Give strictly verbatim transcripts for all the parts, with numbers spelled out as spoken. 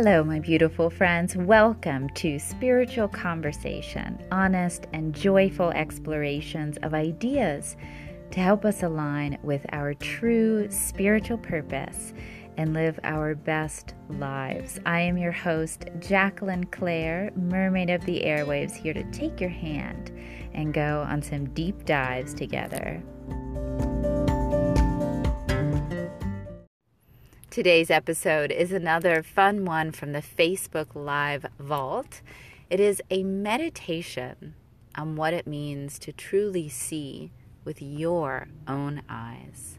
Hello, my beautiful friends. Welcome to Spiritual Conversation, honest and joyful explorations of ideas to help us align with our true spiritual purpose and live our best lives. I am your host, Jacqueline Clare, Mermaid of the Airwaves, here to take your hand and go on some deep dives together. Today's episode is another fun one from the Facebook Live Vault. It is a meditation on what it means to truly see with your own eyes.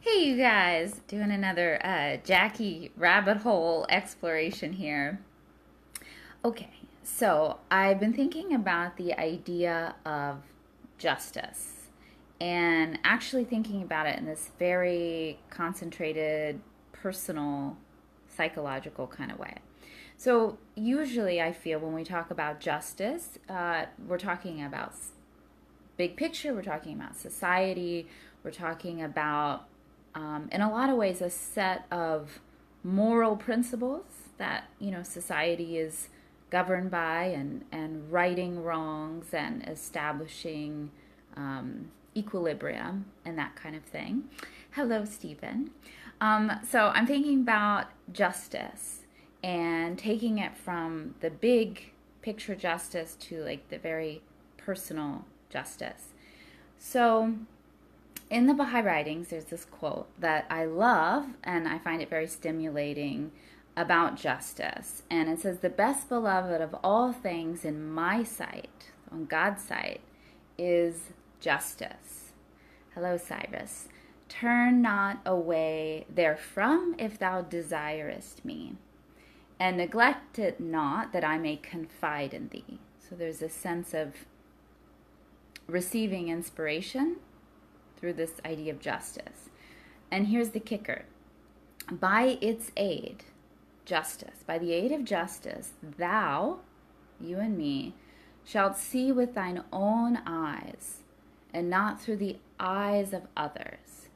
Hey, you guys, doing another uh, Jackie rabbit hole exploration here. Okay, so I've been thinking about the idea of justice. And actually thinking about it in this very concentrated, personal, psychological kind of way. So usually I feel when we talk about justice, uh, we're talking about big picture, we're talking about society, we're talking about, um, in a lot of ways, a set of moral principles that, you know, society is governed by, and, and righting wrongs and establishing um equilibrium and that kind of thing. Hello, Stephen. Um, so I'm thinking about justice and taking it from the big picture justice to like the very personal justice. So in the Baha'i Writings, there's this quote that I love and I find it very stimulating about justice. And it says, "The best beloved of all things in my sight, on God's sight, is justice." Hello, Cyrus. "Turn not away therefrom if thou desirest me, and neglect it not that I may confide in thee." So there's a sense of receiving inspiration through this idea of justice. And here's the kicker. By its aid, justice, by the aid of justice, thou, you and me, shalt see with thine own eyes, and not through the eyes of others.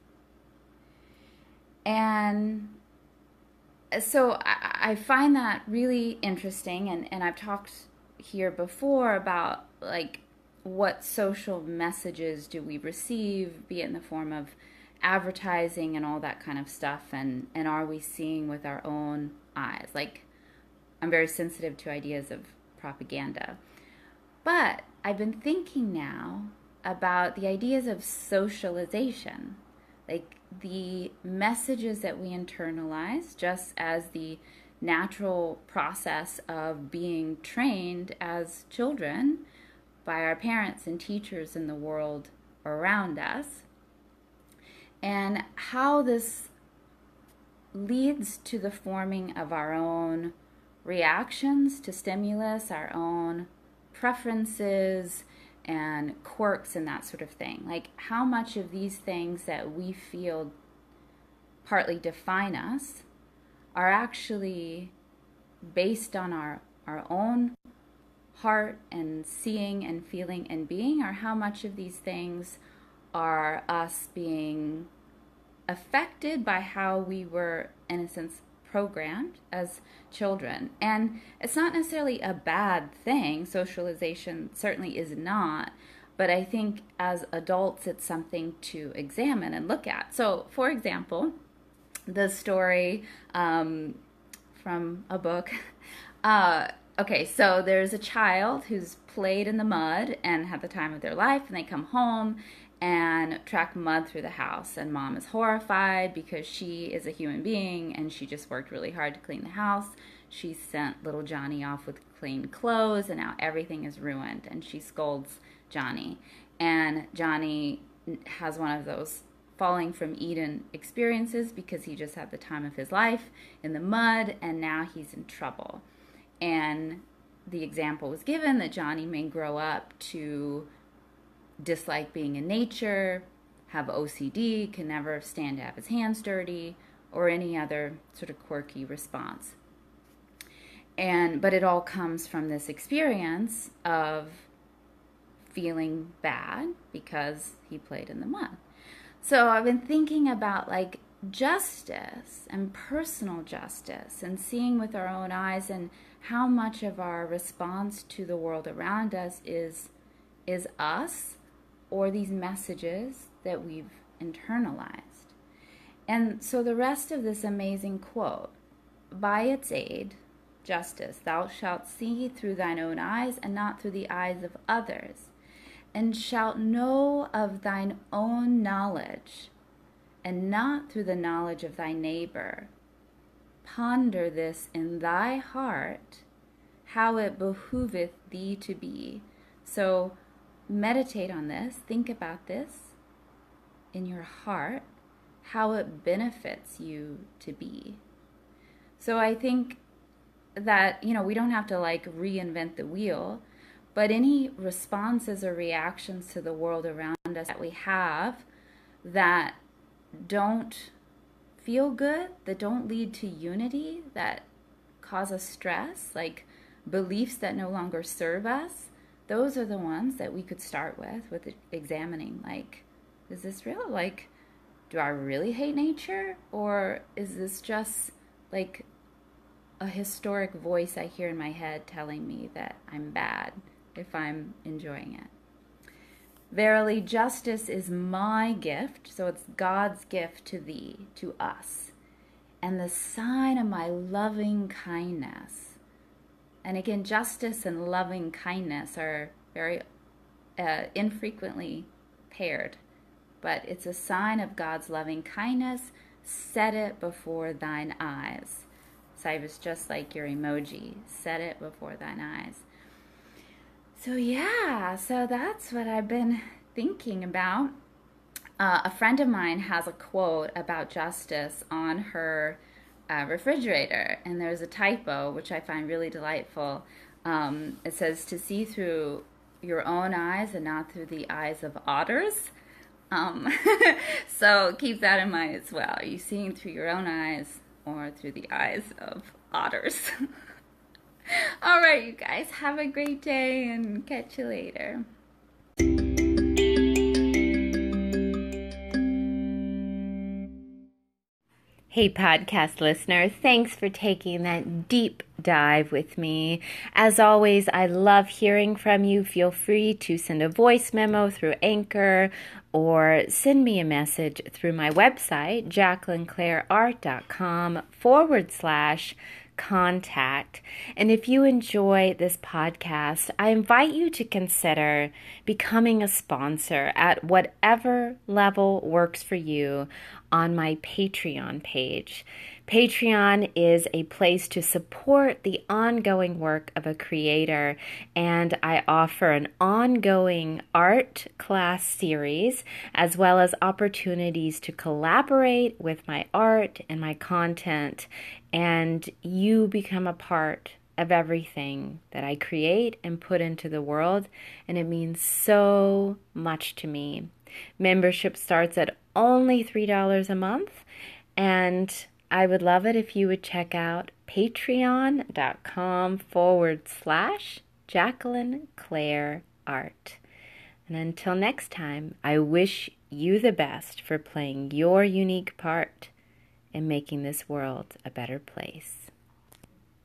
And so I find that really interesting, and, and I've talked here before about like what social messages do we receive, be it in the form of advertising and all that kind of stuff, and, and are we seeing with our own eyes? Like, I'm very sensitive to ideas of propaganda. But I've been thinking now about the ideas of socialization, like the messages that we internalize, just as the natural process of being trained as children by our parents and teachers in the world around us, and how this leads to the forming of our own reactions to stimulus, our own preferences and quirks and that sort of thing. Like, how much of these things that we feel partly define us are actually based on our, our own heart and seeing and feeling and being, or how much of these things are us being affected by how we were, in a sense, programmed as children. And it's not necessarily a bad thing. Socialization certainly is not, but I think as adults it's something to examine and look at. So, for example, the story um, from a book. Uh, okay, so there's a child who's played in the mud and had the time of their life, and they come home and track mud through the house, and mom is horrified because she is a human being and she just worked really hard to clean the house. She sent little Johnny off with clean clothes, and now everything is ruined, and she scolds Johnny. And Johnny has one of those falling from Eden experiences because he just had the time of his life in the mud, and now he's in trouble. And the example was given that Johnny may grow up to dislike being in nature, have O C D, can never stand to have his hands dirty, or any other sort of quirky response. And but it all comes from this experience of feeling bad because he played in the mud. So I've been thinking about like justice and personal justice and seeing with our own eyes and how much of our response to the world around us is is us or these messages that we've internalized. And so the rest of this amazing quote, by its aid, justice, thou shalt see through thine own eyes and not through the eyes of others, and shalt know of thine own knowledge and not through the knowledge of thy neighbor. Ponder this in thy heart, how it behooveth thee to be. So meditate on this, think about this in your heart, how it benefits you to be. So I think that, you know, we don't have to like reinvent the wheel, but any responses or reactions to the world around us that we have that don't feel good, that don't lead to unity, that cause us stress, like beliefs that no longer serve us, those are the ones that we could start with, with examining, like, is this real? Like, do I really hate nature? Or is this just like a historic voice I hear in my head telling me that I'm bad if I'm enjoying it? Verily, justice is my gift, so it's God's gift to thee, to us, and the sign of my loving kindness. And again, justice and loving kindness are very uh, infrequently paired, but it's a sign of God's loving kindness. Set it before thine eyes. So I was just like your emoji, set it before thine eyes. So yeah, so that's what I've been thinking about. Uh, a friend of mine has a quote about justice on her uh, refrigerator, and there's a typo, which I find really delightful. Um, it says, to see through your own eyes and not through the eyes of otters. Um, so keep that in mind as well. Are you seeing through your own eyes or through the eyes of otters? All right, you guys, have a great day and catch you later. Hey, podcast listener, thanks for taking that deep dive with me. As always, I love hearing from you. Feel free to send a voice memo through Anchor or send me a message through my website, JacquelineClaireArt.com forward slash contact. And if you enjoy this podcast, I invite you to consider becoming a sponsor at whatever level works for you on my Patreon page. Patreon is a place to support the ongoing work of a creator, and I offer an ongoing art class series as well as opportunities to collaborate with my art and my content, and you become a part of everything that I create and put into the world, and it means so much to me. Membership starts at only three dollars a month, and I would love it if you would check out patreon.com forward slash Jacqueline Claire Art. And until next time, I wish you the best for playing your unique part in making this world a better place.